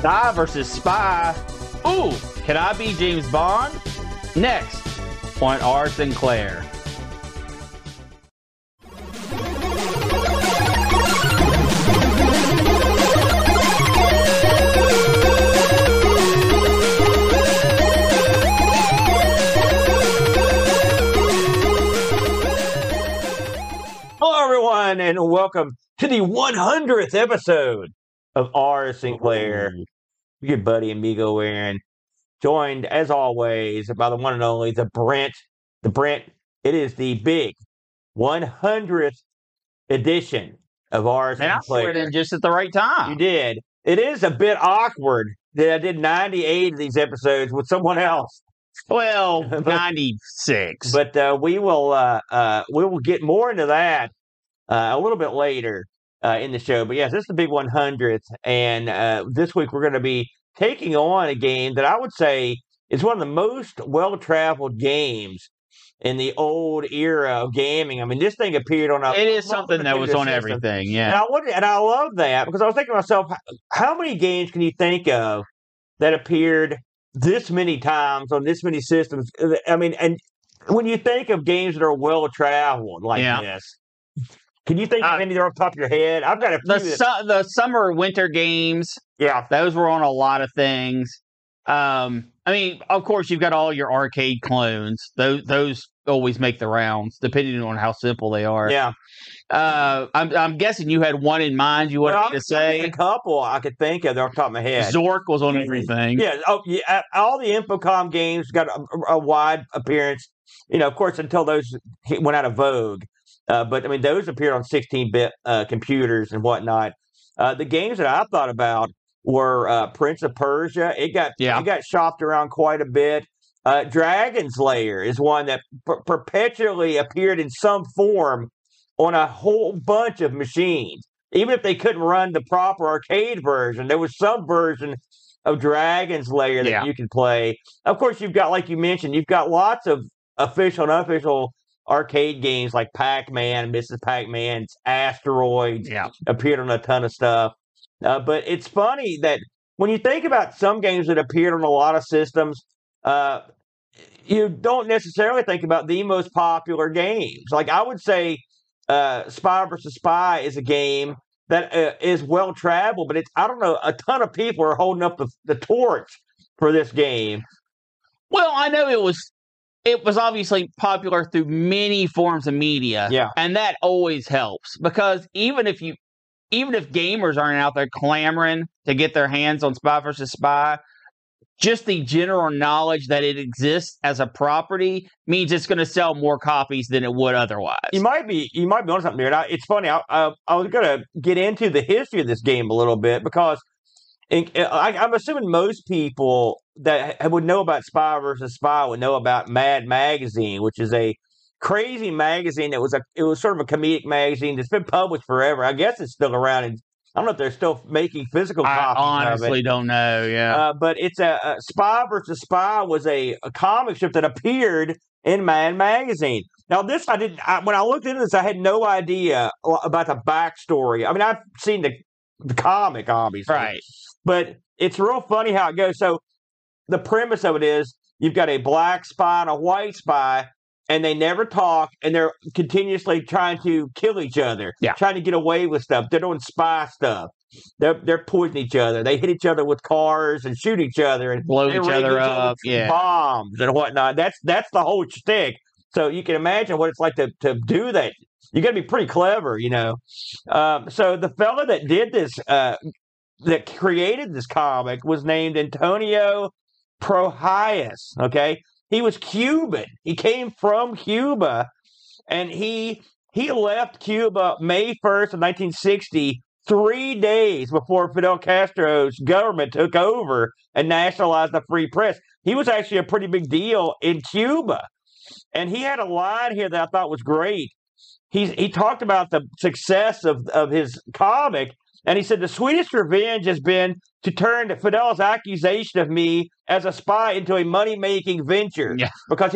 Spy vs. Spy. Ooh, can I be James Bond? Next on R. Sinclair. And welcome to the 100th episode of R. Sinclair. Your buddy Amigo Aaron, joined as always by the one and only The Brent. The Brent, it is the big 100th edition of R. Sinclair. I swear it in just at the right time. You did. It is a bit awkward that I did 98 of these episodes with someone else. Well, 96. But we will get more into that a little bit later in the show. But yes, this is the big 100th, and this week we're going to be taking on a game that I would say is one of the most well-traveled games in the old era of gaming. I mean, this thing appeared on... It is something that was on everything, yeah. And I love that, because I was thinking to myself, how many games can you think of that appeared this many times on this many systems? I mean, and when you think of games that are well-traveled like this... Can you think of any off the top of your head? I've got a few. The summer winter games. Yeah. Those were on a lot of things. I mean, of course, you've got all your arcade clones. Those always make the rounds, depending on how simple they are. Yeah. I'm guessing you had one in mind you wanted me to say. A couple I could think of off the top of my head. Zork was on everything. Yeah. Oh, yeah. All the Infocom games got a wide appearance. You know, of course, until those went out of vogue. But, I mean, those appeared on 16-bit computers and whatnot. The games that I thought about were Prince of Persia. It got shopped around quite a bit. Dragon's Lair is one that perpetually appeared in some form on a whole bunch of machines. Even if they couldn't run the proper arcade version, there was some version of Dragon's Lair that you can play. Of course, you've got, like you mentioned, you've got lots of official and unofficial arcade games like Pac-Man, Mrs. Pac-Man, Asteroids appeared on a ton of stuff. But it's funny that when you think about some games that appeared on a lot of systems, you don't necessarily think about the most popular games. Like I would say Spy vs. Spy is a game that is well-traveled, but it's, I don't know, a ton of people are holding up the torch for this game. Well, I know it was obviously popular through many forms of media, and that always helps, because even if gamers aren't out there clamoring to get their hands on Spy vs. Spy, just the general knowledge that it exists as a property means it's going to sell more copies than it would otherwise. You might be on something here. Now, it's funny. I was going to get into the history of this game a little bit, because I'm assuming most people that would know about Spy vs. Spy would know about Mad Magazine, which is a crazy magazine that was sort of a comedic magazine that's been published forever. I guess it's still around, and I don't know if they're still making physical copies. I honestly don't know. Yeah, but it's a Spy vs. Spy was a comic strip that appeared in Mad Magazine. Now, this I didn't. When I looked into this, I had no idea about the backstory. I mean, I've seen the comic, obviously, right? But it's real funny how it goes. So the premise of it is you've got a black spy and a white spy, and they never talk, and they're continuously trying to kill each other, trying to get away with stuff. They're doing spy stuff. They're poisoning each other. They hit each other with cars and shoot each other and blow each other up, bombs and whatnot. That's the whole shtick. So you can imagine what it's like to do that. You got to be pretty clever, you know. So the fella that did this, that created this comic, was named Antonio Prohias, okay? He was Cuban. He came from Cuba, and he left Cuba May 1st of 1960, 3 days before Fidel Castro's government took over and nationalized the free press. He was actually a pretty big deal in Cuba, and he had a line here that I thought was great. He talked about the success of his comic, and he said, "The sweetest revenge has been to turn Fidel's accusation of me as a spy into a money-making venture." Yeah. Because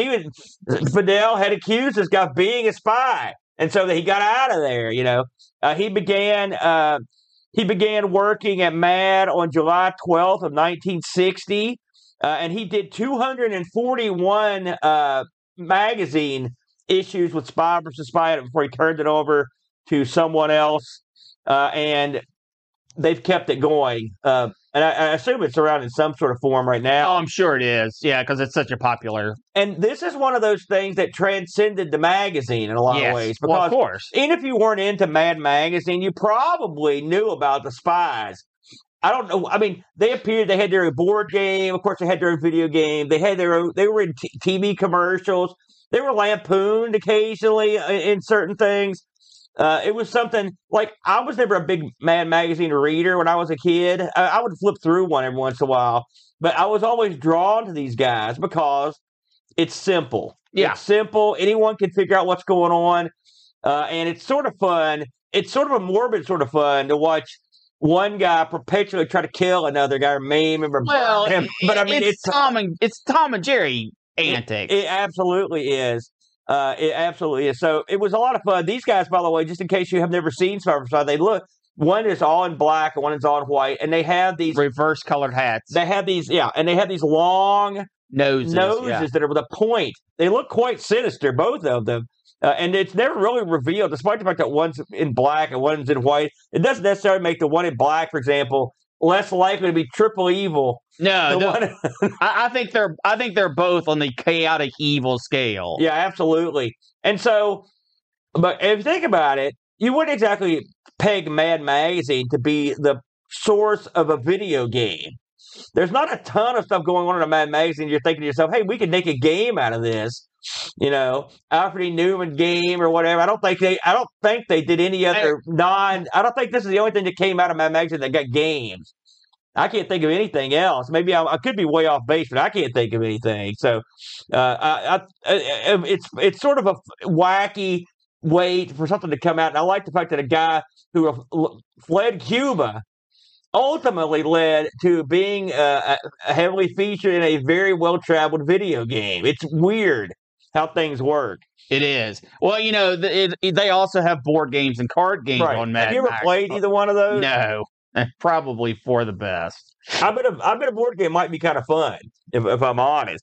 Fidel had accused this guy of being a spy, and so that he got out of there, you know. He began He began working at MAD on July 12th of 1960, and he did 241 magazine issues with Spy vs. Spy before he turned it over to someone else, and they've kept it going. And I assume it's around in some sort of form right now. Oh, I'm sure it is. Yeah, because it's such a popular. And this is one of those things that transcended the magazine in a lot of ways. Because well, of course. And if you weren't into Mad Magazine, you probably knew about the Spies. I don't know. I mean, they appeared. They had their own board game. Of course, they had their own video game. They had their own. They were in TV commercials. They were lampooned occasionally in certain things. It was something like I was never a big Mad Magazine reader when I was a kid. I would flip through one every once in a while, but I was always drawn to these guys because it's simple. Yeah. It's simple. Anyone can figure out what's going on. And it's sort of fun. It's sort of a morbid sort of fun to watch one guy perpetually try to kill another guy or maim him. Well, but I mean, it's Tom and Jerry antics. It absolutely is. It absolutely is. So it was a lot of fun. These guys, by the way, just in case you have never seen Spy vs. Spy, they look, one is all in black and one is all in white, and they have these reverse colored hats. They have these, and they have these long noses that are with a point. They look quite sinister, both of them. And it's never really revealed, despite the fact that one's in black and one's in white. It doesn't necessarily make the one in black, for example, less likely to be triple evil. No. I think they're both on the chaotic evil scale. Yeah, absolutely. And so, but if you think about it, you wouldn't exactly peg Mad Magazine to be the source of a video game. There's not a ton of stuff going on in a Mad Magazine. You're thinking to yourself, hey, we could make a game out of this. You know, Alfred E. Newman game or whatever. I don't think they did any other I don't think this is the only thing that came out of Mad Magazine that got games. I can't think of anything else. Maybe I could be way off base, but I can't think of anything. So it's sort of a wacky way for something to come out. And I like the fact that a guy who fled Cuba ultimately led to being heavily featured in a very well-traveled video game. It's weird how things work. It is. Well, you know, they also have board games and card games on Mad Magazine. Have you ever played either one of those? No. Probably for the best. I bet a board game might be kind of fun, if I'm honest.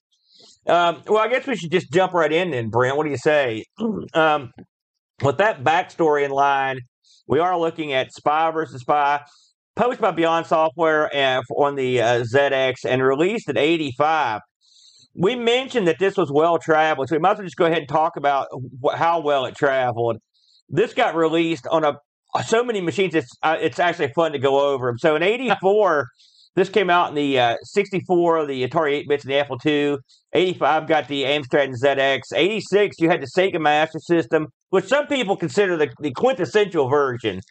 Well, I guess we should just jump right in then, Brent. What do you say? With that backstory in line, we are looking at Spy vs. Spy, published by Beyond Software on the ZX and released in 85. We mentioned that this was well-traveled, so we might as well just go ahead and talk about how well it traveled. This got released on so many machines, it's actually fun to go over them. So in 84, this came out in the 64, the Atari 8 bits and the Apple II. 85 got the Amstrad and ZX. 86, you had the Sega Master System, which some people consider the quintessential version.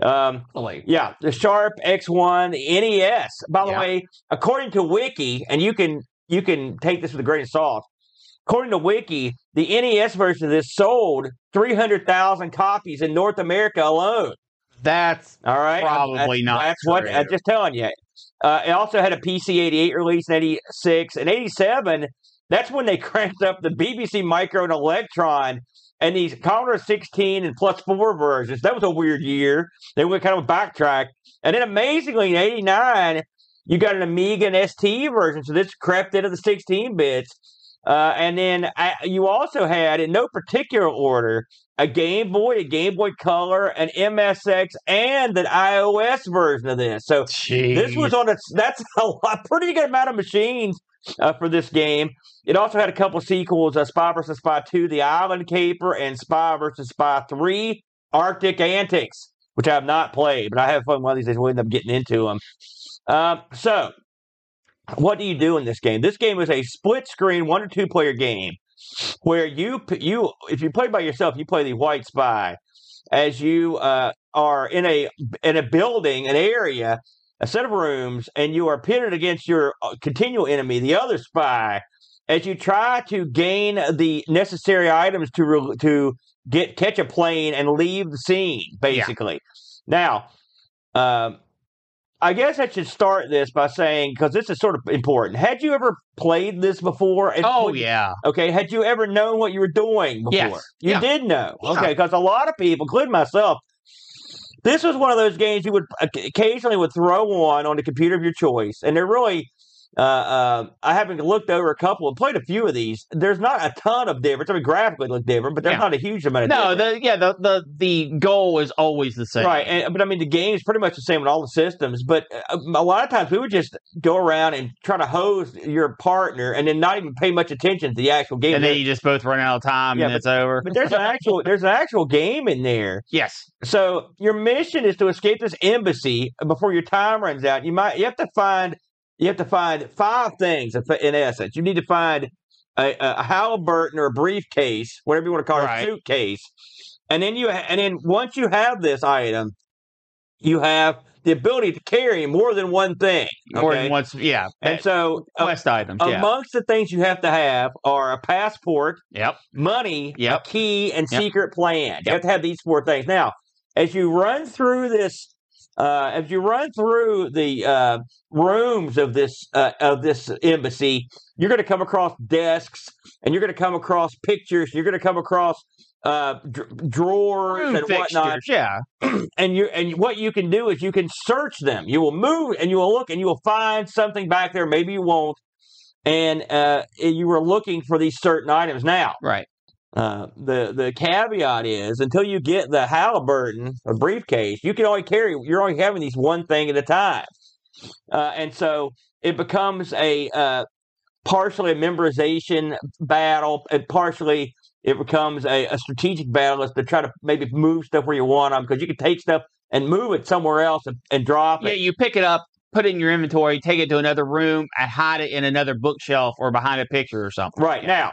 Yeah, the Sharp, X1, the NES. By the way, according to Wiki, and you can take this with a grain of salt, according to Wiki, the NES version of this sold 300,000 copies in North America alone. That's all right. Probably not. That's what I'm just telling you. It also had a PC-88 release in 86 and 87. That's when they cranked up the BBC Micro and Electron and these Commodore 16 and +4 versions. That was a weird year. They went kind of a backtrack. And then amazingly, in 89, you got an Amiga and ST version. So this crept into the 16 bits. And then you also had, in no particular order, a Game Boy Color, an MSX, and an iOS version of this. So this was that's a pretty good amount of machines for this game. It also had a couple sequels, Spy vs. Spy 2, The Island Caper, and Spy vs. Spy 3, Arctic Antics, which I have not played, but I have fun one of these days. We'll end up getting into them. So what do you do in this game? This game is a split-screen, 1- or 2-player game where you if you play by yourself, you play the white spy. As you are in a building, an area, a set of rooms, and you are pitted against your continual enemy, the other spy, as you try to gain the necessary items to catch a plane and leave the scene, basically. Yeah. Now, I guess I should start this by saying, because this is sort of important. Had you ever played this before? Okay. Had you ever known what you were doing before? Yes. You did know. Okay. Because a lot of people, including myself, This was one of those games you would occasionally would throw on the computer of your choice, and they're really. I haven't looked over a couple and played a few of these. There's not a ton of difference. I mean, graphically look different, but there's not a huge amount of difference. No, the goal is always the same. Right, but I mean, the game's pretty much the same with all the systems, but a lot of times we would just go around and try to hose your partner and then not even pay much attention to the actual game. And then you just both run out of time and it's over. But there's an actual game in there. Yes. So your mission is to escape this embassy before your time runs out. You have to find five things, in essence. You need to find a Halliburton or a briefcase, whatever you want to call it, a suitcase. And then once you have this item, you have the ability to carry more than one thing. Okay? More than once, yeah. And so quest items, amongst the things you have to have are a passport, money, a key, and secret plan. You have to have these four things. Now, as you run through this... if you run through the rooms of this embassy, you're going to come across desks, and you're going to come across pictures. You're going to come across drawers and whatnot. Yeah, and what you can do is you can search them. You will move and you will look and you will find something back there. Maybe you won't, and you were looking for these certain items. Now, right. The caveat is until you get the Halliburton, a briefcase, you can only carry. You're only having these one thing at a time, and so it becomes a partially a memorization battle, and partially it becomes a strategic battle as to try to maybe move stuff where you want them, because you can take stuff and move it somewhere else and drop it. Yeah, you pick it up, put it in your inventory, take it to another room, and hide it in another bookshelf or behind a picture or something. Right now.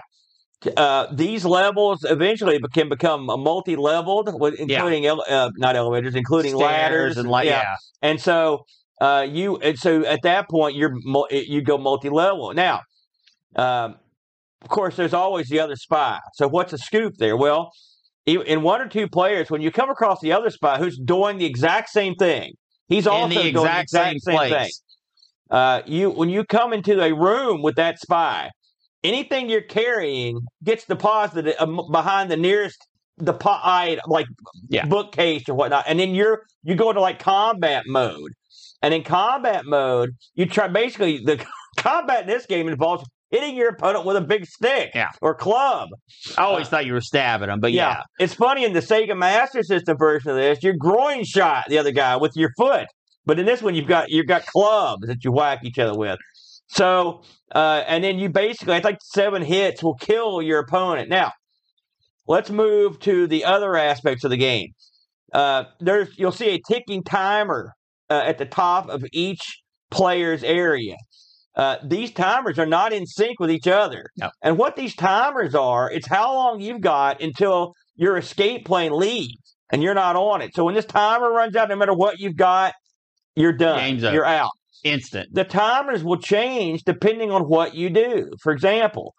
These levels eventually can become multi-leveled, including not elevators, including stairs, ladders, and And so so at that point you go multi-level. Now, of course, there's always the other spy. So what's the scoop there? Well, in one or two players, when you come across the other spy who's doing the exact same thing, he's also doing the exact same thing. When you come into a room with that spy, anything you're carrying gets deposited behind the nearest bookcase or whatnot, and then you go into like combat mode, and in combat mode you try basically the combat in this game involves hitting your opponent with a big stick or club. I always thought you were stabbing him, but yeah, it's funny in the Sega Master System version of this, you're groin shot the other guy with your foot, but in this one you've got clubs that you whack each other with. So, and then you basically, I think 7 hits will kill your opponent. Now, let's move to the other aspects of the game. You'll see a ticking timer at the top of each player's area. These timers are not in sync with each other. No. And what these timers are, it's how long you've got until your escape plane leaves and you're not on it. So when this timer runs out, no matter what you've got, you're done. Game's up. You're out. Instant. The timers will change depending on what you do. For example,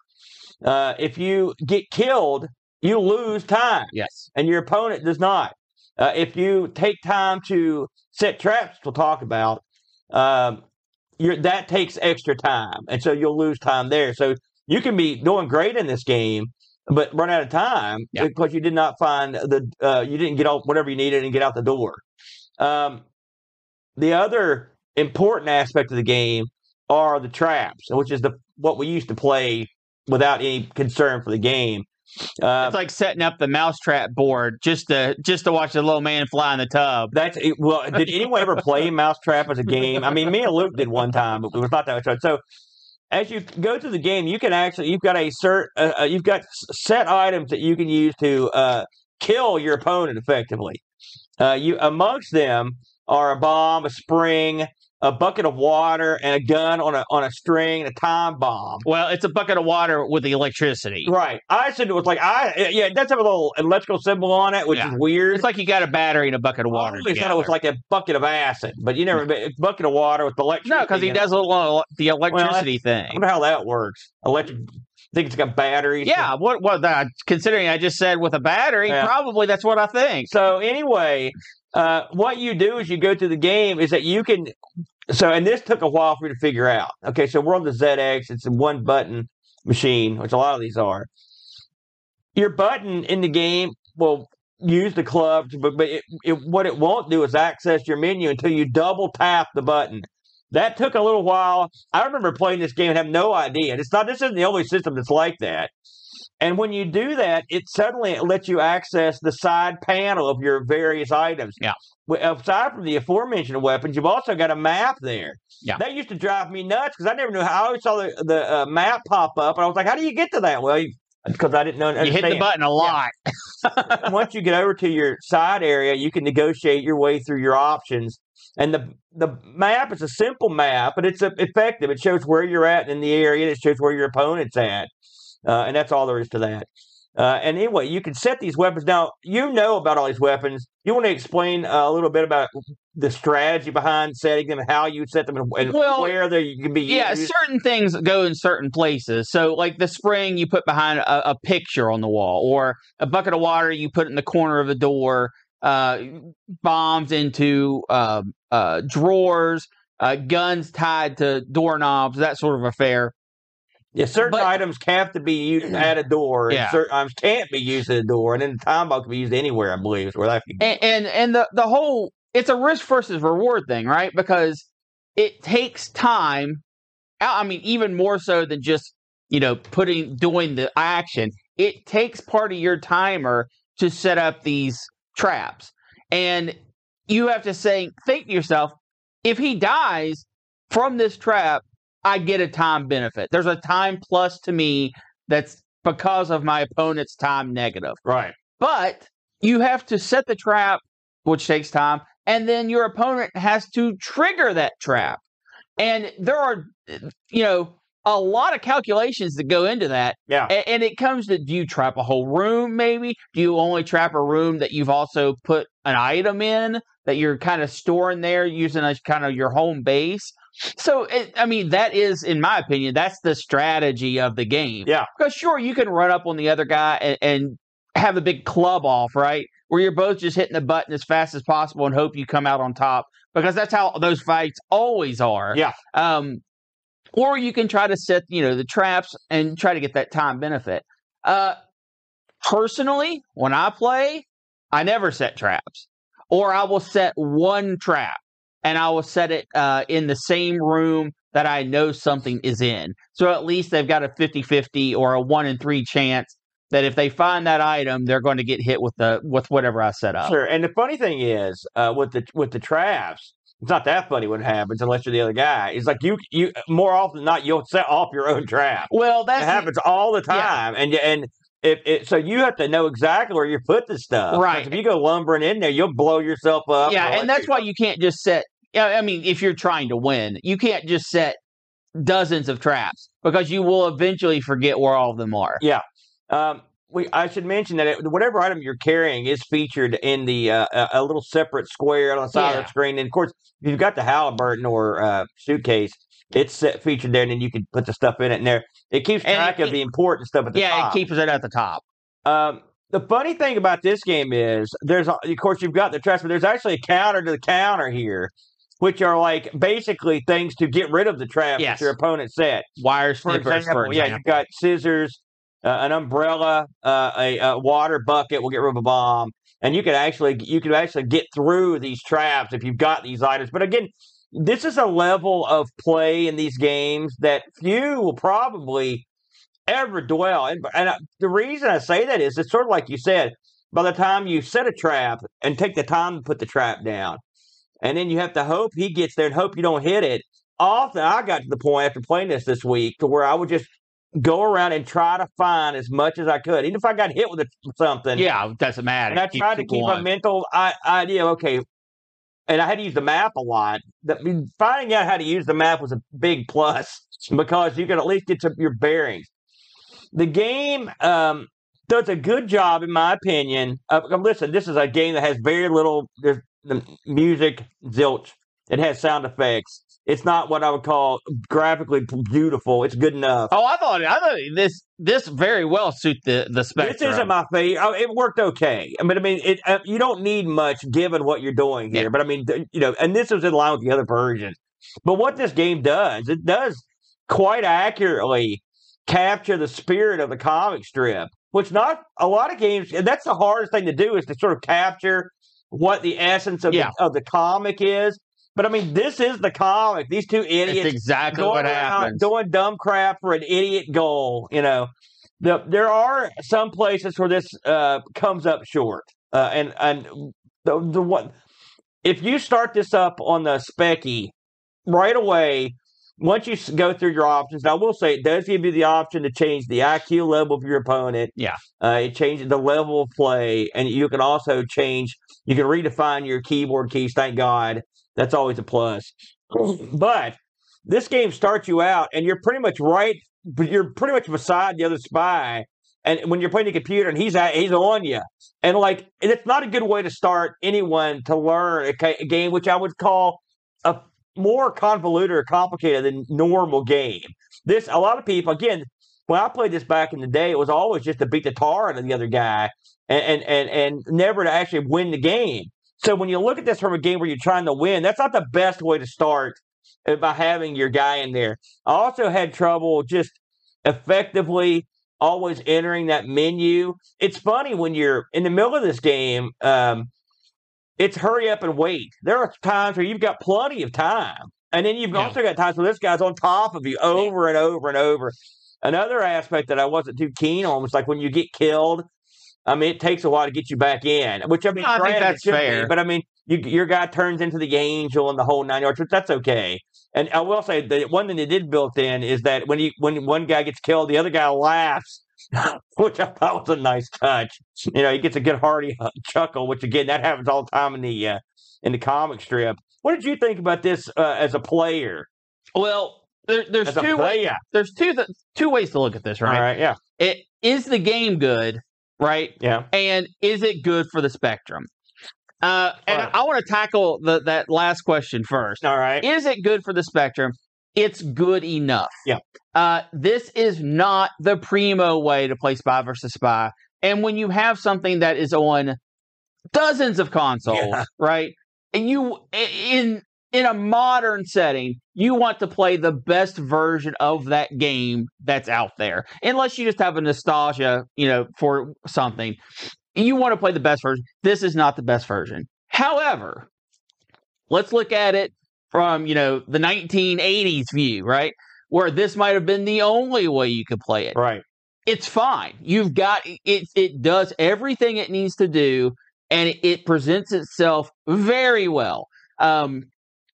if you get killed, you lose time. Yes. And your opponent does not. If you take time to set traps, we'll talk about, that takes extra time. And so you'll lose time there. So you can be doing great in this game, but run out of time because you did not find you didn't get all whatever you needed and get out the door. The other important aspect of the game are the traps, which is what we used to play without any concern for the game. It's like setting up the mousetrap board just to watch the little man fly in the tub. That's it. Well, did anyone ever play mousetrap as a game? I mean, me and Luke did one time, but it was not that much fun. So as you go through the game, you can actually you've got set items that you can use to kill your opponent effectively. You amongst them are a bomb, a spring, a bucket of water, and a gun on a string, and a time bomb. Well, it's a bucket of water with the electricity. Right. I said it was like, it does have a little electrical symbol on it, which is weird. It's like you got a battery and a bucket of water. I always thought it was like a bucket of acid, but you never, a bucket of water with electricity. No, because he does a little, the electricity thing. I don't know how that works. I think it's got batteries. Yeah, considering I just said with a battery, probably that's what I think. So anyway, what you do as you go through the game is that you can. So, and this took a while for me to figure out. Okay, so we're on the ZX. It's a one-button machine, which a lot of these are. Your button in the game will use the club, but what it won't do is access your menu until you double tap the button. That took a little while. I remember playing this game and have no idea. And this isn't the only system that's like that. And when you do that, it suddenly lets you access the side panel of your various items. Yeah. Aside from the aforementioned weapons, you've also got a map there. Yeah. That used to drive me nuts because I never knew how. I always saw the map pop up, and I was like, "How do you get to that?" Well, because I didn't know. You hit the button a lot. Yeah. Once you get over to your side area, you can negotiate your way through your options. And the map is a simple map, but it's effective. It shows where you're at in the area. It shows where your opponent's at. And that's all there is to that. And anyway, you can set these weapons. Now, you know about all these weapons. You want to explain a little bit about the strategy behind setting them, how you set them, and where they can be used? Yeah, certain things go in certain places. So, like the spring you put behind a picture on the wall, or a bucket of water you put in the corner of a door, bombs into drawers, guns tied to doorknobs, that sort of affair. Yeah, certain items have to be used at a door. Yeah. And certain items can't be used at a door, and then the time bomb can be used anywhere, I believe. Is where that can... And the whole, it's a risk versus reward thing, right? Because it takes time. I mean, even more so than just doing the action. It takes part of your timer to set up these traps, and you have to think to yourself, if he dies from this trap, I get a time benefit. There's a time plus to me that's because of my opponent's time negative. Right. But you have to set the trap, which takes time, and then your opponent has to trigger that trap. And there are, a lot of calculations that go into that. Yeah. And it comes to, do you trap a whole room, maybe? Do you only trap a room that you've also put an item in that you're kind of storing there using your home base? So, that is, in my opinion, that's the strategy of the game. Yeah. Because sure, you can run up on the other guy and have a big club off, right? Where you're both just hitting the button as fast as possible and hope you come out on top. Because that's how those fights always are. Yeah. Or you can try to set, the traps and try to get that time benefit. Personally, when I play, I never set traps. Or I will set one trap. And I will set it in the same room that I know something is in. So at least they've got a 50-50 or a 1 in 3 chance that if they find that item, they're going to get hit with whatever I set up. Sure. And the funny thing is, with the traps, it's not that funny what happens unless you're the other guy. It's like you more often than not you'll set off your own trap. Well, that happens all the time. Yeah. And so you have to know exactly where you put the stuff. Right. If you go lumbering in there, you'll blow yourself up. Yeah, and that's why you can't just set. I mean, if you're trying to win, you can't just set dozens of traps because you will eventually forget where all of them are. Yeah. I should mention that whatever item you're carrying is featured in the a little separate square on the side of the screen. And, of course, if you've got the Halliburton or suitcase, it's featured there, and then you can put the stuff in it. And it keeps track of the important stuff at the top. Yeah, it keeps it at the top. The funny thing about this game is, of course, you've got the traps, but there's actually a counter to the counter here, which are basically things to get rid of the traps that your opponent set. Wire snippers, for example. Yeah, you've got scissors, an umbrella, a water bucket will get rid of a bomb, and you can actually get through these traps if you've got these items. But again, this is a level of play in these games that few will probably ever dwell. And the reason I say that is it's sort of like you said, by the time you set a trap and take the time to put the trap down, and then you have to hope he gets there and hope you don't hit it. Often I got to the point after playing this week to where I would just go around and try to find as much as I could. Even if I got hit with something. Yeah, it doesn't matter. And I tried to keep my mental idea, okay, and I had to use the map a lot. Finding out how to use the map was a big plus because you could at least get to your bearings. The game does a good job, in my opinion. Listen, this is a game that has very little... The music, zilch. It has sound effects. It's not what I would call graphically beautiful. It's good enough. Oh, I thought this very well suit the Spectrum. This isn't my favorite. Oh, it worked okay. I mean, you don't need much given what you're doing here. Yeah. But I mean, and this was in line with the other versions. But what this game does, it does quite accurately capture the spirit of the comic strip. which not a lot of games, and that's the hardest thing to do is to sort of capture what the essence of, yeah. Of the comic is. But, I mean, this is the comic. These two idiots it's exactly what happens. Doing dumb crap for an idiot goal, you know. There are some places where this comes up short. And the one, if you start this up on the Speccy right away, once you go through your options, I will say it does give you the option to change the IQ level of your opponent. Yeah. It changes the level of play, and you can also change, you can redefine your keyboard keys, thank God. That's always a plus. But this game starts you out, and you're pretty much right. You're pretty much beside the other spy, and when you're playing the computer, and he's on you, and like it's not a good way to start anyone to learn a game, which I would call a more convoluted or complicated than normal game. This a lot of people again. When I played this back in the day, it was always just to beat the tar out of the other guy, and never to actually win the game. So when you look at this from a game where you're trying to win, that's not the best way to start by having your guy in there. I also had trouble just effectively always entering that menu. It's funny when you're in the middle of this game, it's hurry up and wait. There are times where you've got plenty of time. And then you've also got times where this guy's on top of you over and over and over. Another aspect that I wasn't too keen on was like when you get killed, I mean, it takes a while to get you back in, which I mean, I think that's fair. Be, but I mean, your guy turns into the angel and the whole 9 yards, which that's okay. And I will say that one thing they did built in is that when one guy gets killed, the other guy laughs, which I thought was a nice touch. You know, he gets a good hearty chuckle, which again, that happens all the time in the comic strip. What did you think about this as a player? Well, there's two ways to look at this, right? All right, yeah. It is the game good. Right? Yeah. And is it good for the Spectrum? And I want to tackle that last question first. All right. Is it good for the Spectrum? It's good enough. Yeah. This is not the primo way to play Spy vs. Spy. And when you have something that is on dozens of consoles, right? And you, in a modern setting, you want to play the best version of that game that's out there. Unless you just have a nostalgia, you know, for something. You want to play the best version. This is not the best version. However, let's look at it from, you know, the 1980s view, right? Where this might have been the only way you could play it. Right. It's fine. You've got it. It does everything it needs to do, and it presents itself very well.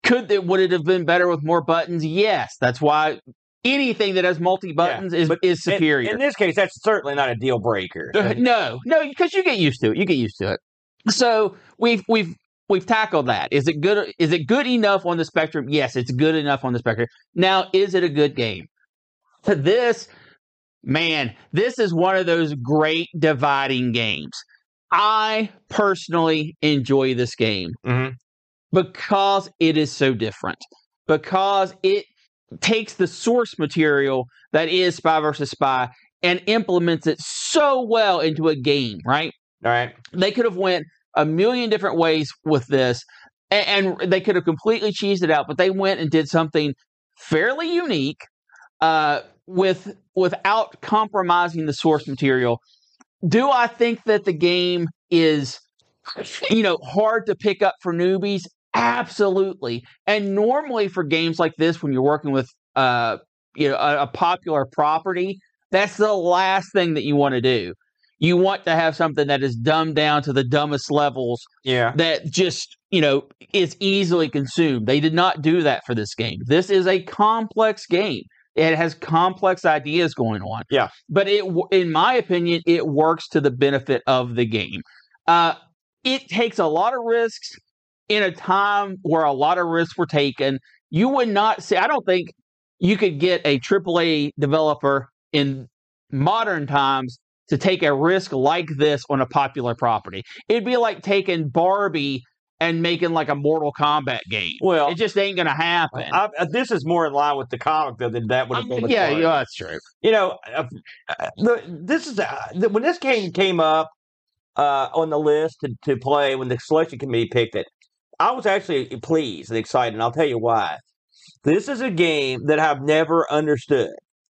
Would it have been better with more buttons? Yes. That's why anything that has multi-buttons is superior. In this case, that's certainly not a deal breaker. No, because you get used to it. You get used to it. So we've tackled that. Is it good? Is it good enough on the Spectrum? Yes, it's good enough on the Spectrum. Now, is it a good game? To this, man, this is one of those great dividing games. I personally enjoy this game. Mm-hmm. Because it is so different. Because it takes the source material that is Spy vs. Spy and implements it so well into a game, right? All right. They could have went a million different ways with this, and they could have completely cheesed it out, but they went and did something fairly unique without compromising the source material. Do I think that the game is, you know, hard to pick up for newbies? Absolutely. And normally for games like this, when you're working with a popular property, that's the last thing that you want to do. You want to have something that is dumbed down to the dumbest levels that just, you know, is easily consumed. They did not do that for this game. This is a complex game. It has complex ideas going on. Yeah. But it, in my opinion, it works to the benefit of the game. It takes a lot of risks in a time where a lot of risks were taken. You would not see, I don't think you could get a AAA developer in modern times to take a risk like this on a popular property. It'd be like taking Barbie and making like a Mortal Kombat game. Well, it just ain't going to happen. This is more in line with the comic though than that would have been. Yeah, that's true. You know, when this game came up, on the list to play when the selection committee picked it, I was actually pleased and excited, and I'll tell you why. This is a game that I've never understood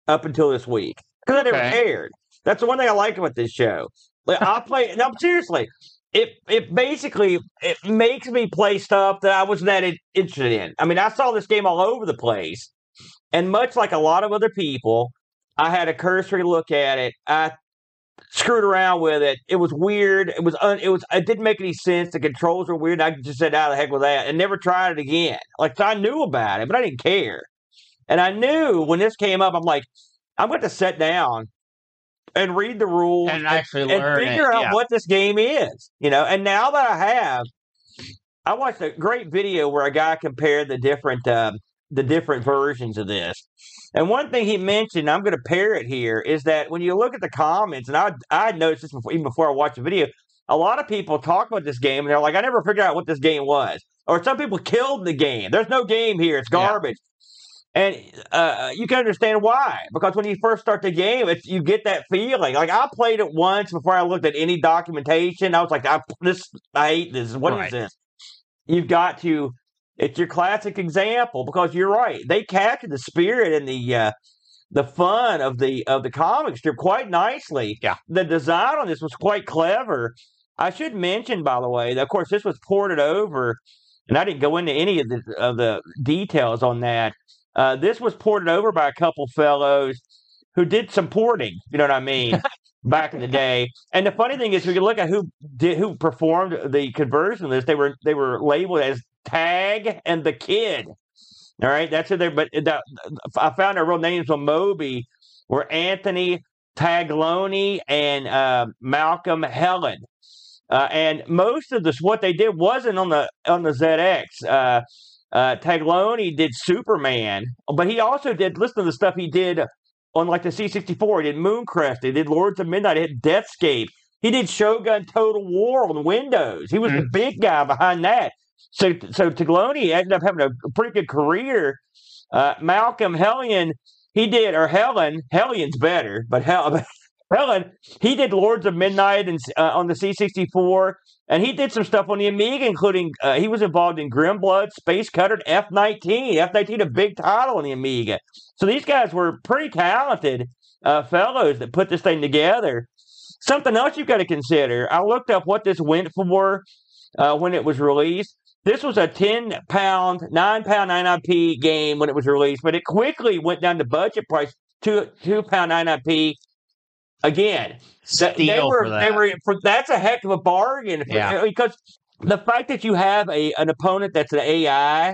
up until this week because I never cared. That's the one thing I like about this show. Like, I'll play. No, seriously, it makes me play stuff that I wasn't that interested in. I mean, I saw this game all over the place, and much like a lot of other people, I had a cursory look at it. I screwed around with it. It was weird. It didn't make any sense. The controls were weird. I just said, "How the heck was that?" And never tried it again. Like, I knew about it, but I didn't care. And I knew when this came up, I'm like, I'm going to sit down and read the rules and actually learn and figure out what this game is, you know. And now that I have, I watched a great video where a guy compared the different versions of this. And one thing he mentioned, I'm going to pair it here, is that when you look at the comments, and I noticed this before, even before I watched the video, a lot of people talk about this game, and they're like, I never figured out what this game was. Or some people killed the game. There's no game here. It's garbage. Yeah. And you can understand why. Because when you first start the game, you get that feeling. Like, I played it once before I looked at any documentation. I was like, I hate this. What is this? You've got to... It's your classic example, because you're right. They captured the spirit and the fun of the comic strip quite nicely. Yeah. The design on this was quite clever. I should mention, by the way, that of course this was ported over, and I didn't go into any of the details on that. This was ported over by a couple fellows who did some porting. You know what I mean? Back in the day. And the funny thing is, we can look at who performed the conversion of this. They were labeled as Tag and the Kid. All right, that's who they. But I found their real names on Moby were Anthony Taglioni and Malcolm Hellon. And most of this, what they did wasn't on the ZX. Taglioni did Superman, but he also did. Listen to the stuff he did on like the C64. He did Mooncrest. He did Lords of Midnight. He did Deathscape. He did Shogun Total War on Windows. He was the big guy behind that. So Taglioni ended up having a pretty good career. Malcolm Hellon, he did, or Helen, Hellion's better, but Helen, he did Lords of Midnight and on the C64, and he did some stuff on the Amiga, including he was involved in Grimblood, Space Cutter, F-19. F-19, a big title on the Amiga. So these guys were pretty talented fellows that put this thing together. Something else you've got to consider. I looked up what this went for when it was released. This was a 10-pound, 9-pound 99p game when it was released, but it quickly went down to budget price, two pound 99p. Again, that's a heck of a bargain because the fact that you have an opponent that's an AI,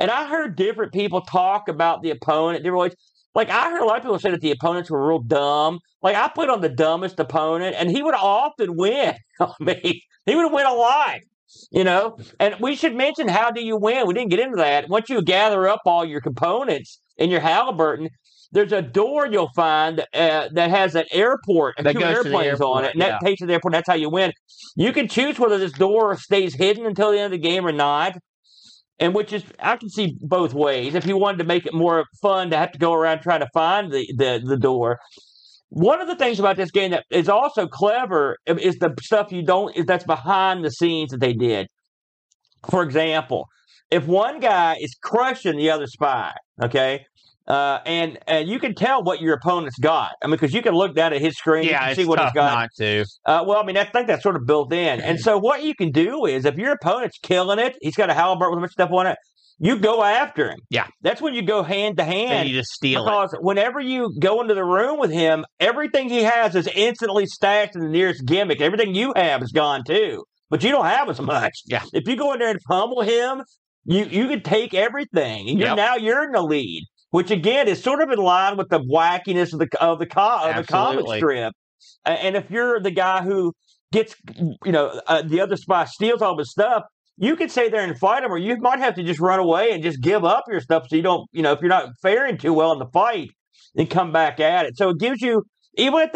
and I heard different people talk about the opponent different ways. Like, I heard a lot of people say that the opponents were real dumb. Like, I put on the dumbest opponent, and he would often win on me. He would win a lot. You know, and we should mention, how do you win? We didn't get into that. Once you gather up all your components in your Halliburton, there's a door you'll find that has an airport and two airplanes on it, and that takes you to the airport. That's how you win. You can choose whether this door stays hidden until the end of the game or not, and which is, I can see both ways. If you wanted to make it more fun to have to go around trying to find the door. One of the things about this game that is also clever is the stuff that's behind the scenes that they did. For example, if one guy is crushing the other spy, okay, and you can tell what your opponent's got. I mean, because you can look down at his screen and see what he's got. Not to. Well, I mean, I think that's sort of built in. And so what you can do is, if your opponent's killing it, he's got a Halliburton with a bunch of stuff on it, you go after him. Yeah. That's when you go hand to hand. And you just steal it. Because whenever you go into the room with him, everything he has is instantly stashed in the nearest gimmick. Everything you have is gone too. But you don't have as much. Yeah. If you go in there and pummel him, you can take everything. And now you're in the lead. Which again is sort of in line with the wackiness of the comic strip. And if you're the guy who gets the other spy steals all his stuff, you could stay there and fight him, or you might have to just run away and just give up your stuff so you don't, if you're not faring too well in the fight, then come back at it. So it gives you, even at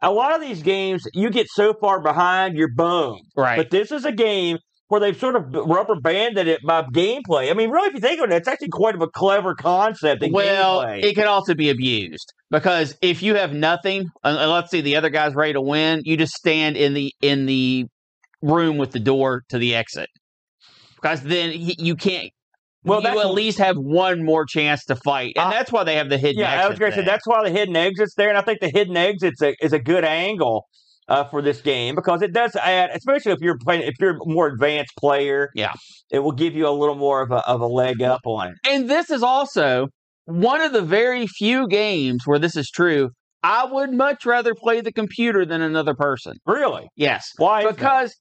a lot of these games, you get so far behind, you're boned. Right. But this is a game where they've sort of rubber banded it by gameplay. I mean, really, if you think of it, it's actually quite of a clever concept in gameplay. It can also be abused. Because if you have nothing, let's see, the other guy's ready to win, you just stand in the room with the door to the exit, because then you can't well, you at least have one more chance to fight. And that's why they have the hidden exits. Yeah, I was going to say, that's why the hidden exit's there. And I think the hidden exit's is a good angle for this game, because it does add, especially if you're a more advanced player, yeah, it will give you a little more of a leg up on it. And this is also one of the very few games where this is true. I would much rather play the computer than another person. Really? Yes. Why? Because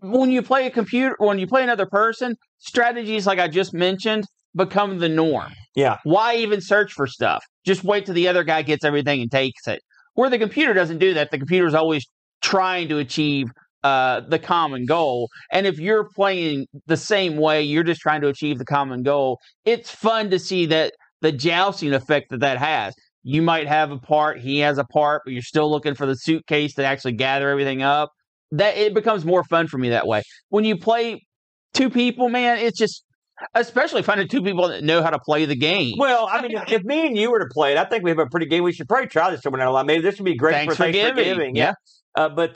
when you play another person, strategies like I just mentioned become the norm. Yeah. Why even search for stuff? Just wait till the other guy gets everything and takes it. Where the computer doesn't do that. The computer's always trying to achieve the common goal. And if you're playing the same way, you're just trying to achieve the common goal. It's fun to see that the jousting effect that has. You might have a part, he has a part, but you're still looking for the suitcase to actually gather everything up. That it becomes more fun for me that way. When you play two people, man, it's just, especially finding two people that know how to play the game. Well, I mean, if me and you were to play it, I think we have a pretty game. We should probably try this somewhere down the line. Maybe this would be great for Thanksgiving. Yeah. I like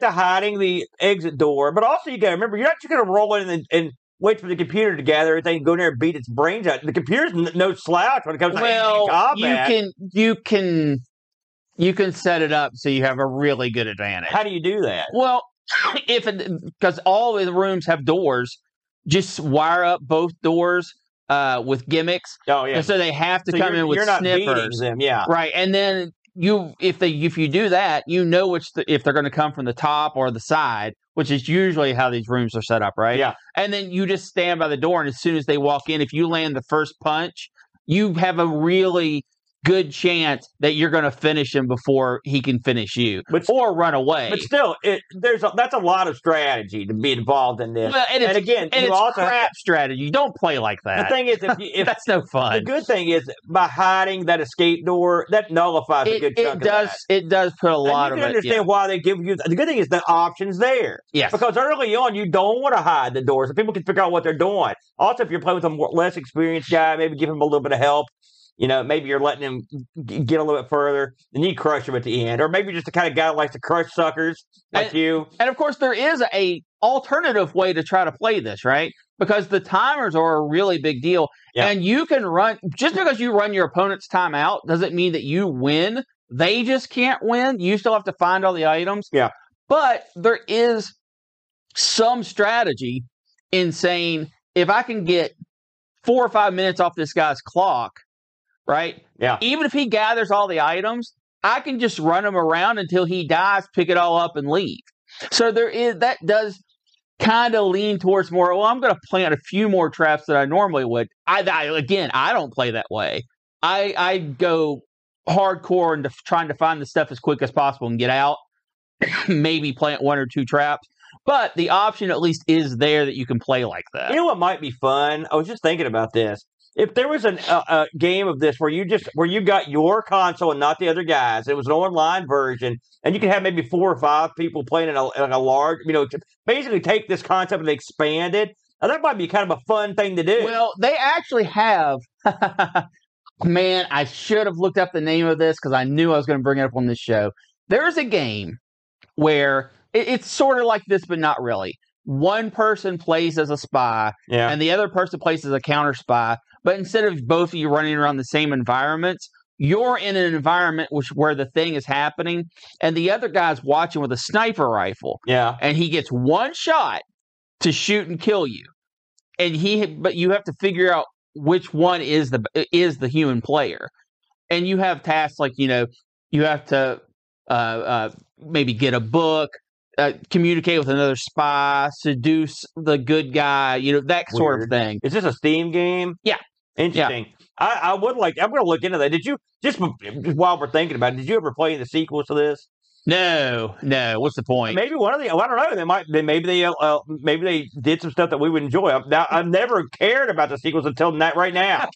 the hiding the exit door, but also you got to remember, you're not just going to roll in and wait for the computer to gather everything, go in there and beat its brains out. The computer's no slouch when it comes to combat. You can set it up so you have a really good advantage. How do you do that? Well, because all of the rooms have doors, just wire up both doors with gimmicks. Oh yeah. And so they have to come in with snippers. Them, yeah. Right, and then if you do that, you know if they're going to come from the top or the side, which is usually how these rooms are set up, right? Yeah. And then you just stand by the door, and as soon as they walk in, if you land the first punch, you have a really good chance that you're going to finish him before he can finish you, or run away. But still, that's a lot of strategy to be involved in this. Well, it's crap strategy. You don't play like that. The thing is, if that's no fun. The good thing is, by hiding that escape door, that nullifies a good chunk of that. It does put a lot of it. You can understand why they give you. The good thing is the options there. Yes. Because early on, you don't want to hide the door, so people can figure out what they're doing. Also, if you're playing with a less experienced guy, maybe give him a little bit of help. You know, maybe you're letting him get a little bit further, and you crush him at the end. Or maybe you're just the kind of guy that likes to crush suckers like you. And, of course, there is a alternative way to try to play this, right? Because the timers are a really big deal. Yeah. And you can run – just because you run your opponent's time out doesn't mean that you win. They just can't win. You still have to find all the items. Yeah. But there is some strategy in saying, if I can get 4 or 5 minutes off this guy's clock, right? Yeah. Even if he gathers all the items, I can just run him around until he dies, pick it all up, and leave. So that does kind of lean towards more, well, I'm going to plant a few more traps than I normally would. I don't play that way. I go hardcore into trying to find the stuff as quick as possible and get out, maybe plant 1 or 2 traps. But the option at least is there that you can play like that. You know what might be fun? I was just thinking about this. If there was a game of this where you got your console and not the other guys, it was an online version, and you could have maybe 4 or 5 people playing in a large, basically take this concept and expand it. Now, that might be kind of a fun thing to do. Well, they actually have. Man, I should have looked up the name of this because I knew I was going to bring it up on this show. There is a game where it's sort of like this, but not really. One person plays as a spy, and the other person plays as a counter spy. But instead of both of you running around the same environments, you're in an environment where the thing is happening, and the other guy's watching with a sniper rifle. Yeah. And he gets one shot to shoot and kill you. But you have to figure out which one is the human player. And you have tasks like, you have to maybe get a book, communicate with another spy, seduce the good guy, that sort of thing. Is this a Steam game? Yeah. Interesting. Yeah. I would like. I'm going to look into that. Did you just while we're thinking about it? Did you ever play the sequels to this? No. What's the point? Maybe one of the. I don't know. Maybe they did some stuff that we would enjoy. I've never cared about the sequels until right now.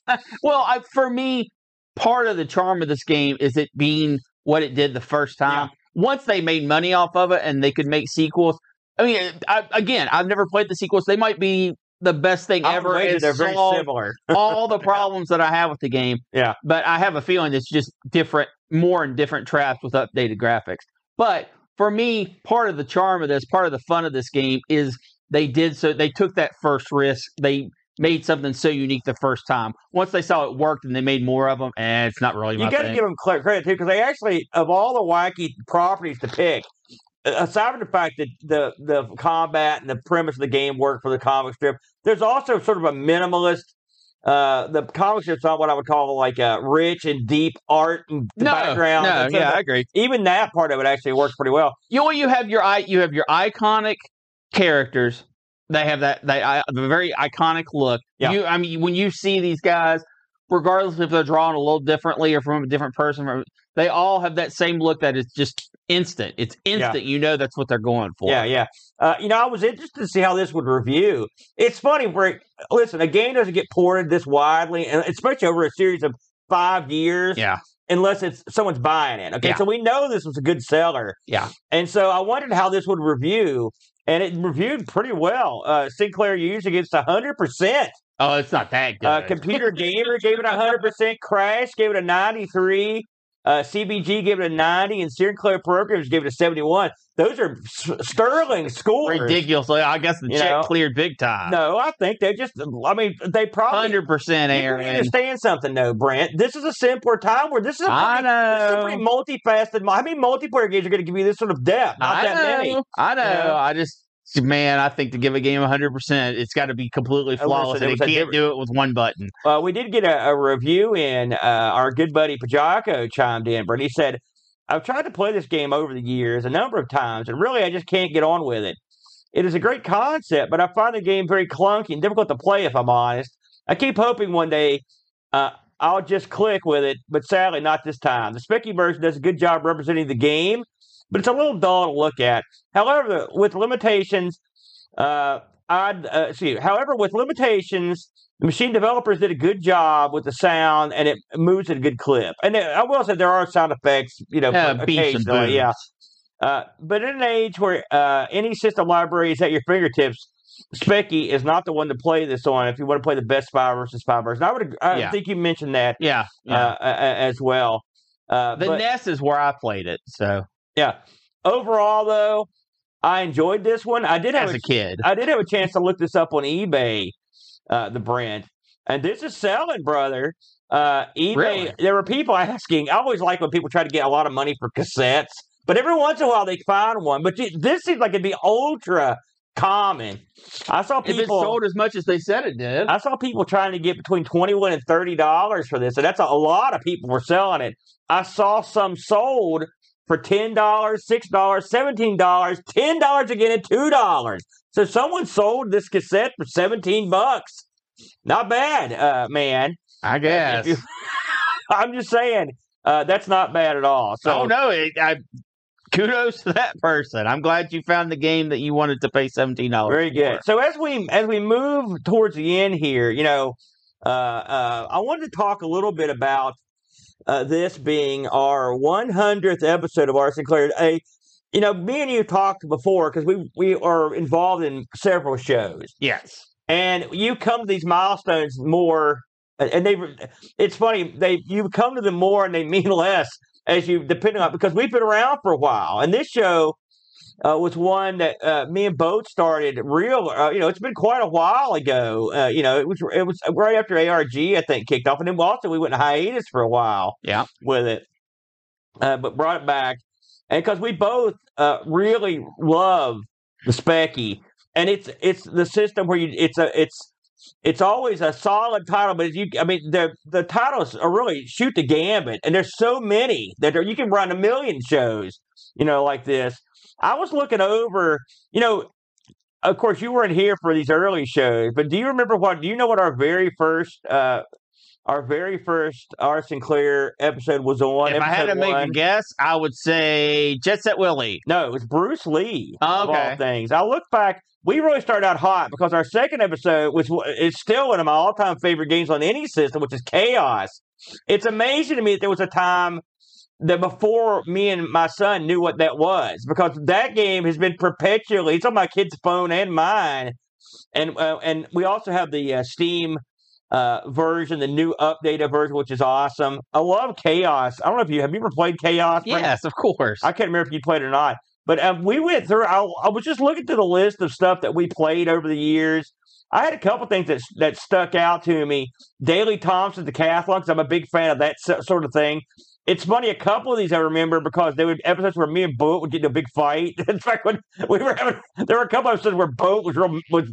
Well, for me, part of the charm of this game is it being what it did the first time. Yeah. Once they made money off of it and they could make sequels, I mean, I've never played the sequels. They might be the best thing ever. They're very similar. All the problems that I have with the game. Yeah. But I have a feeling it's just different, more in different traps with updated graphics. But for me, part of the charm of this, part of the fun of this game is they did so. They took that first risk. They made something so unique the first time. Once they saw it worked and they made more of them, it's not really my thing. You got to give them credit, too, because they actually, of all the wacky properties to pick, aside from the fact that the combat and the premise of the game worked for the comic strip, there's also sort of a minimalist, the comic strip's not what I would call like rich and deep art and background. No, yeah, I agree. Even that part of it actually works pretty well. You have your iconic characters. They have the very iconic look. Yeah. When you see these guys, regardless if they're drawn a little differently or from a different person, they all have that same look that is just instant. It's instant. Yeah. You know that's what they're going for. Yeah, yeah. I was interested to see how this would review. It's funny, Rick. Listen, a game doesn't get ported this widely, and especially over a series of 5 years. Yeah. Unless it's someone's buying it. Okay, yeah. So we know this was a good seller. Yeah. And so I wondered how this would review, and it reviewed pretty well. Sinclair used against 100%. Oh, it's not that good. Computer Gamer gave it 100%. Crash gave it a 93. CBG gave it a 90, and Sinclair Programs gave it a 71. Those are sterling scores. Ridiculously. I guess the check cleared big time. No, I think they just, they probably. 100%, Aaron. You understand something, though, Brent. This is a simpler time where this is a pretty multifaceted. How many multiplayer games are going to give you this sort of depth? Not that many. I know. You know. I think to give a game 100%, it's got to be completely flawless. Listen, and you can't do it with one button. We did get a review in. Our good buddy Pajako chimed in, Brent. He said, I've tried to play this game over the years a number of times, and really I just can't get on with it. It is a great concept, but I find the game very clunky and difficult to play, if I'm honest. I keep hoping one day I'll just click with it, but sadly not this time. The Specky version does a good job representing the game, but it's a little dull to look at. However, with limitations, the machine developers did a good job with the sound, and it moves at a good clip. And I will say there are sound effects, occasionally. Yeah. But in an age where any system library is at your fingertips, Specky is not the one to play this on if you want to play the best Spy vs. Spy version. I think you mentioned that as well. The NES is where I played it, so... Yeah. Overall, though, I enjoyed this one. I did have a chance to look this up on eBay, the brand. And this is selling, brother. eBay. Really? There were people asking. I always like when people try to get a lot of money for cassettes. But every once in a while, they find one. But this seems like it'd be ultra common. I saw people... If it sold as much as they said it did. I saw people trying to get between $21 and $30 for this. And that's a lot of people were selling it. I saw some sold... for $10, $6, $17, $10 again, and $2. So someone sold this cassette for $17. Not bad, man. I guess. I'm just saying, that's not bad at all. So, oh, no. Kudos to that person. I'm glad you found the game that you wanted to pay $17 Very good. For. So as we move towards the end here, I wanted to talk a little bit about this being our 100th episode of R. Sinclair. Me and you talked before because we are involved in several shows. Yes. And you come to these milestones more, and it's funny, you come to them more and they mean less because we've been around for a while. And this show was one that me and Boat started it's been quite a while ago. It was right after ARG, I think, kicked off. And then also we went on hiatus for a while with it, but brought it back. And because we both really love the Specky. And it's the system where it's always a solid title, but the titles are really shoot the gambit. And there's so many that you can run 1,000,000 shows, like this. I was looking over, of course you weren't here for these early shows, but do you know what our very first R. Sinclair episode was on? If I had to make a guess, I would say Jet Set Willy. No, it was Bruce Lee. Oh, okay. Of all things. I look back, we really started out hot because our second episode is still one of my all-time favorite games on any system, which is Chaos. It's amazing to me that there was a time that before me and my son knew what that was, because that game has been perpetually, it's on my kid's phone and mine. And we also have the Steam version, the new updated version, which is awesome. I love Chaos. I don't know if you ever played Chaos? Yes, of course. I can't remember if you played it or not, But we went through, I was just looking through the list of stuff that we played over the years. I had a couple things that stuck out to me. Daley Thompson's Decathlon, because I'm a big fan of that sort of thing. It's funny, a couple of these I remember because there were episodes where me and Boat would get into a big fight. In fact, when we were having, there were a couple episodes where Boat was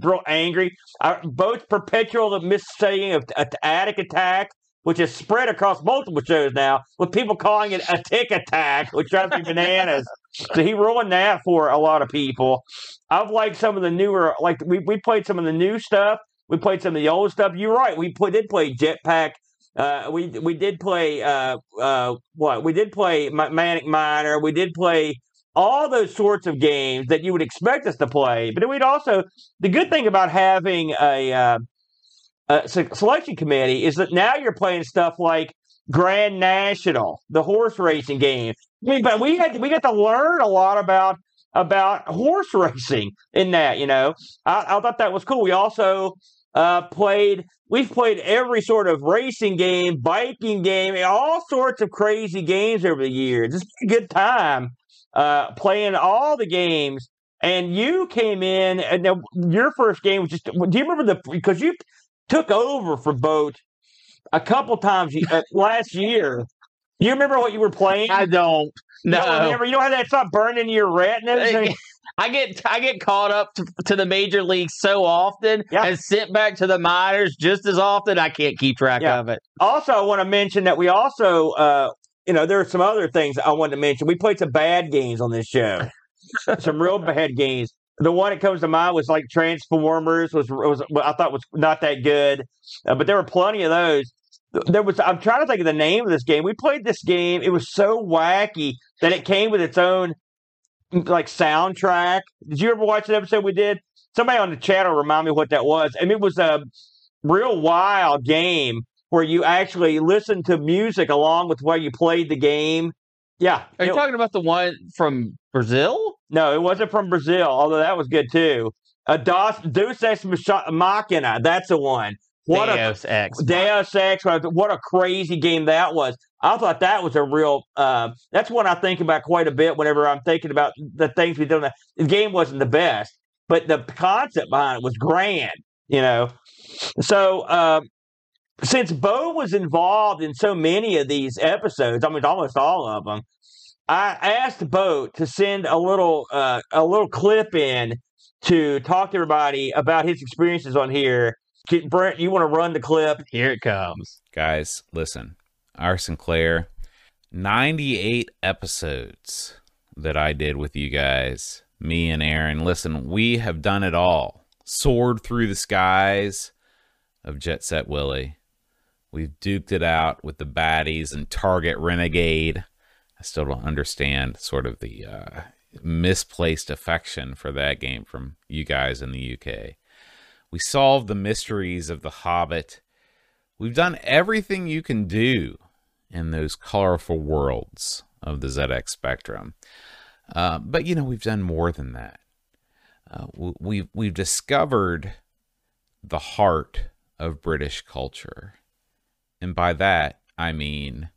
real angry. Boat's perpetual missaying of Attic Attac, which is spread across multiple shows now, with people calling it Attic Attac, which drives me bananas. So he ruined that for a lot of people. I've liked some of the newer, like we played some of the new stuff. We played some of the old stuff. You're right. We did play Jetpack. We did play We did play Manic Miner. We did play all those sorts of games that you would expect us to play. But we'd also, the good thing about having a selection committee is that now you're playing stuff like Grand National, the horse racing game. I mean, but we got to learn a lot about horse racing in that. You know, I thought that was cool. We also we've played every sort of racing game, biking game, all sorts of crazy games over the years. It's been a good time playing all the games. And you came in, and now your first game was just. Do you remember because you took over for Boat a couple times last year. You remember what you were playing? I don't. No, you don't remember. You don't have that stuff burning your retina. I get caught up to the major league so often and sent back to the minors just as often. I can't keep track of it. Also, I want to mention that we also, there are some other things I wanted to mention. We played some bad games on this show, some real bad games. The one that comes to mind was like Transformers was I thought was not that good, but there were plenty of those. There was. I'm trying to think of the name of this game. We played this game. It was so wacky that it came with its own like soundtrack. Did you ever watch an episode we did? Somebody on the chat will remind me what that was. And it was a real wild game where you actually listened to music along with while you played the game. Yeah. Are you talking about the one from Brazil? No, it wasn't from Brazil, although that was good too. Deus Ex Machina. That's the one. Deus Ex. What a crazy game that was. I thought that was a real that's one I think about quite a bit whenever I'm thinking about the things we've done. The game wasn't the best, but the concept behind it was grand, you know. So since Bo was involved in so many of these episodes, I mean almost all of them, I asked Bo to send a little clip in to talk to everybody about his experiences on here. Brent, you want to run the clip? Here it comes. Guys, listen. R. Sinclair, 98 episodes that I did with you guys, me and Aaron. Listen, we have done it all. Soared through the skies of Jet Set Willy. We've duked it out with the baddies and Target Renegade. I still don't understand sort of the misplaced affection for that game from you guys in the UK. We solved the mysteries of The Hobbit. We've done everything you can do in those colorful worlds of the ZX Spectrum. But, you know, we've done more than that. We've discovered the heart of British culture. And by that, I mean,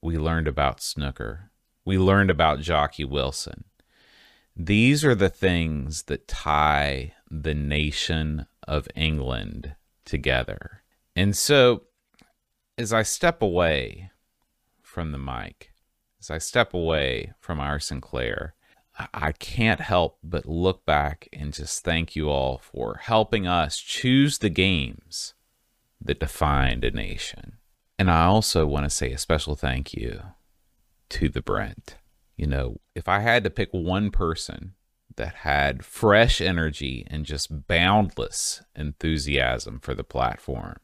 we learned about snooker. We learned about Jockey Wilson. These are the things that tie the nation of England together. And so, as I step away from the mic, as I step away from R. Sinclair, I can't help but look back and just thank you all for helping us choose the games that defined a nation. And I also want to say a special thank you to the Brent. You know, if I had to pick one person that had fresh energy and just boundless enthusiasm for the platform,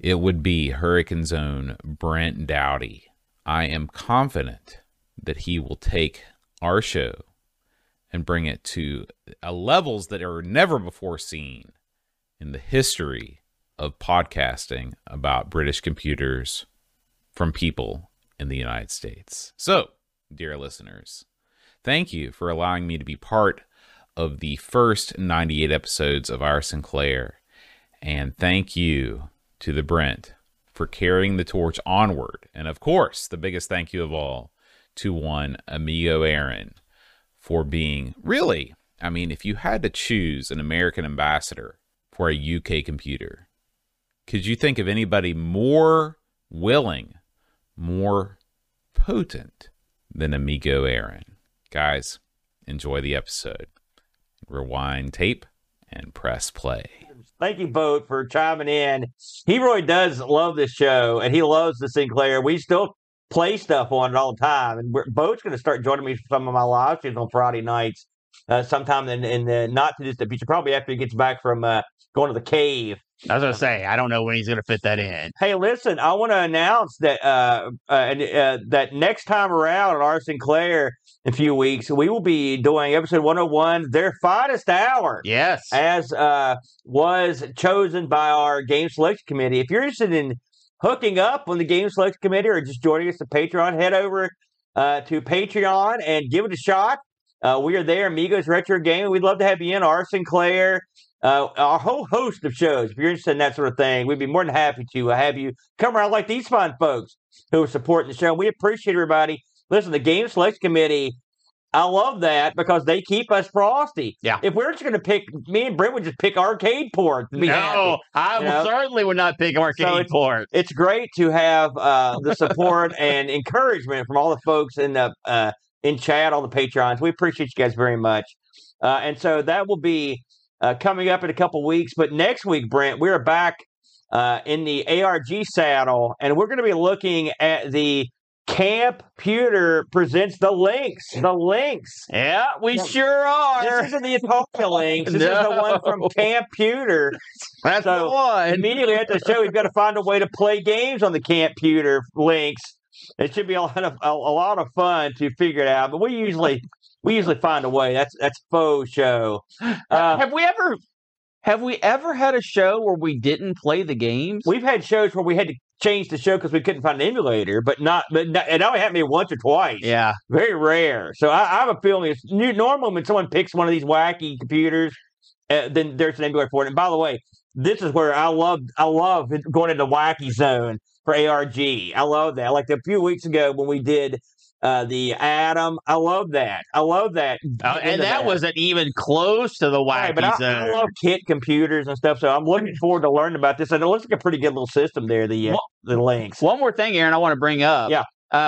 it would be Hurricane Zone Brent Dowdy. I am confident that he will take our show and bring it to levels that are never before seen in the history of podcasting about British computers from people in the United States. So, dear listeners, thank you for allowing me to be part of the first 98 episodes of R. Sinclair. And thank you to the Brent for carrying the torch onward. And of course, the biggest thank you of all to one Amigo Aaron for being, really, I mean, if you had to choose an American ambassador for a UK computer, could you think of anybody more willing, more potent than Amigo Aaron? Guys, enjoy the episode. Rewind tape and press play. Thank you both for chiming in. He really does love this show, and he loves the Sinclair. We still play stuff on it all the time, and Boat's going to start joining me for some of my live streams on Friday nights sometime in the not-too-distant future, probably after he gets back from going to the cave. I was going to say, I don't know when he's going to fit that in. Hey, listen, I want to announce that that next time around at R. Sinclair in a few weeks, we will be doing episode 101, Their Finest Hour. Yes. As was chosen by our Game Selection Committee. If you're interested in hooking up on the Game Selection Committee or just joining us at Patreon, head over to Patreon and give it a shot. We are there, Amigos Retro Gaming. We'd love to have you in, R. Sinclair. Our whole host of shows, if you're interested in that sort of thing, we'd be more than happy to have you come around like these fine folks who are supporting the show. We appreciate everybody. Listen, the Game Selection Committee, I love that because they keep us frosty. Yeah. If we're just going to pick, me and Brent would just pick arcade port. No, I certainly would not pick arcade port. It's great to have the support and encouragement from all the folks in chat, all the Patreons. We appreciate you guys very much. And so that will be coming up in a couple weeks. But next week, Brent, we are back in the ARG saddle, and we're going to be looking at the Camp Pewter Presents The Links. The Links. Yeah, we sure are. This isn't the Atari Links. This is the one from Camp Pewter. That's the one. Immediately after the show, we've got to find a way to play games on the Camp Pewter Links. It should be a lot of fun to figure it out, but we usually... We usually find a way. That's faux show. Have we ever had a show where we didn't play the games? We've had shows where we had to change the show because we couldn't find an emulator, but it only happened to me once or twice. Yeah, very rare. So I have a feeling it's normal when someone picks one of these wacky computers, then there's an emulator for it. And by the way, this is where I love going into wacky zone for ARG. I love that. Like a few weeks ago when we did. The Atom. I love that. And that wasn't even close to the wacky zone. I love kit computers and stuff, so I'm looking forward to learning about this. And it looks like a pretty good little system there, the Links. One more thing, Aaron, I want to bring up. Yeah.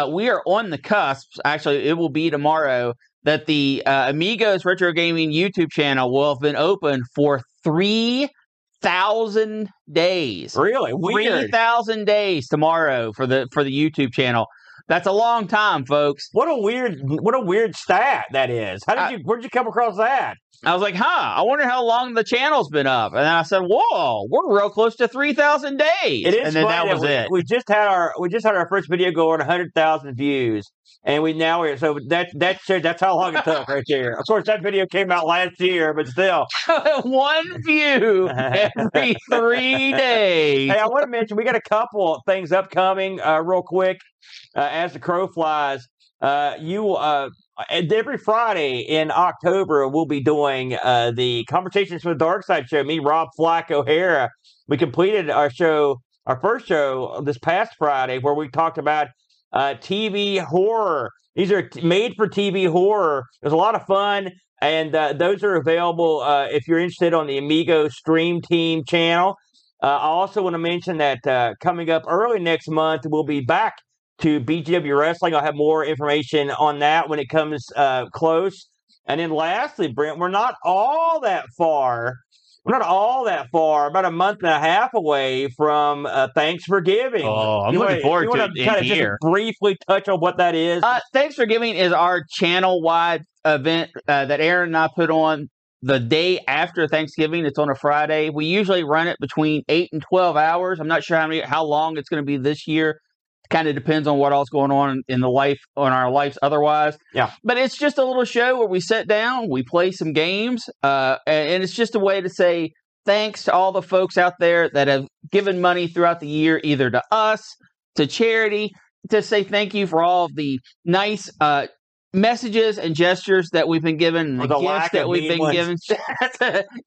We are on the cusp. Actually, it will be tomorrow that the Amigos Retro Gaming YouTube channel will have been open for 3,000 days. Really? 3,000 days tomorrow for the YouTube channel. That's a long time, folks. What a weird stat that is. Where'd you come across that? I was like, I wonder how long the channel's been up. And then I said, whoa, we're real close to 3,000 days. It is. And then that was it. We just had our first video go on 100,000 views. And that's how long it took right there. Of course, that video came out last year, but still. One view every 3 days. Hey, I want to mention, we got a couple things upcoming real quick. As the crow flies, every Friday in October, we'll be doing the Conversations from the Dark Side show. Me, Rob Flack O'Hara. We completed our first show this past Friday, where we talked about TV horror. These are made for TV horror. It was a lot of fun, and those are available if you're interested on the Amigo Stream Team channel. I also want to mention that coming up early next month, we'll be back to BGW Wrestling. I'll have more information on that when it comes close. And then lastly, Brent, we're not all that far, about a month and a half away from Thanks for Giving. Oh, I'm looking forward to it. You want to just briefly touch on what that is? Thanks for Giving is our channel-wide event that Aaron and I put on the day after Thanksgiving. It's on a Friday. We usually run it between 8 and 12 hours. I'm not sure how long it's going to be this year. Kind of depends on what else going on in the life, on our lives otherwise. Yeah. But it's just a little show where we sit down, we play some games, and it's just a way to say thanks to all the folks out there that have given money throughout the year, either to us, to charity, to say thank you for all of the nice messages and gestures that we've been given, and the gifts that we've been given.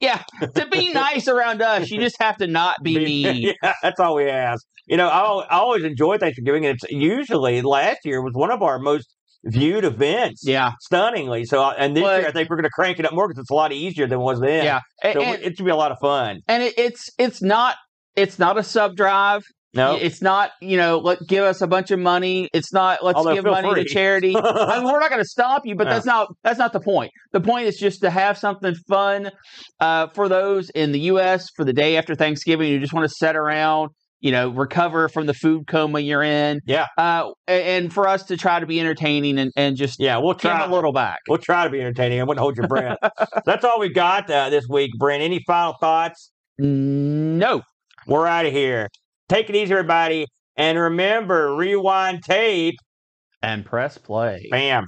Yeah, to be nice around us, you just have to not be mean. Yeah, that's all we ask. You know, I always enjoy Thanksgiving, and it's usually last year was one of our most viewed events. Yeah. Stunningly. So, and this year I think we're going to crank it up more because it's a lot easier than it was then. Yeah. So and, it should be a lot of fun. And it's not a sub drive. No, it's not, give us a bunch of money. It's not, give money free to charity. I mean, we're not going to stop you, but that's not the point. The point is just to have something fun for those in the U.S. for the day after Thanksgiving who just want to sit around, recover from the food coma you're in. Yeah. And for us to try to be entertaining and just we'll try a little back. We'll try to be entertaining. I wouldn't hold your breath. That's all we've got this week, Brent. Any final thoughts? No. We're out of here. Take it easy, everybody. And remember, rewind tape. And press play. Bam.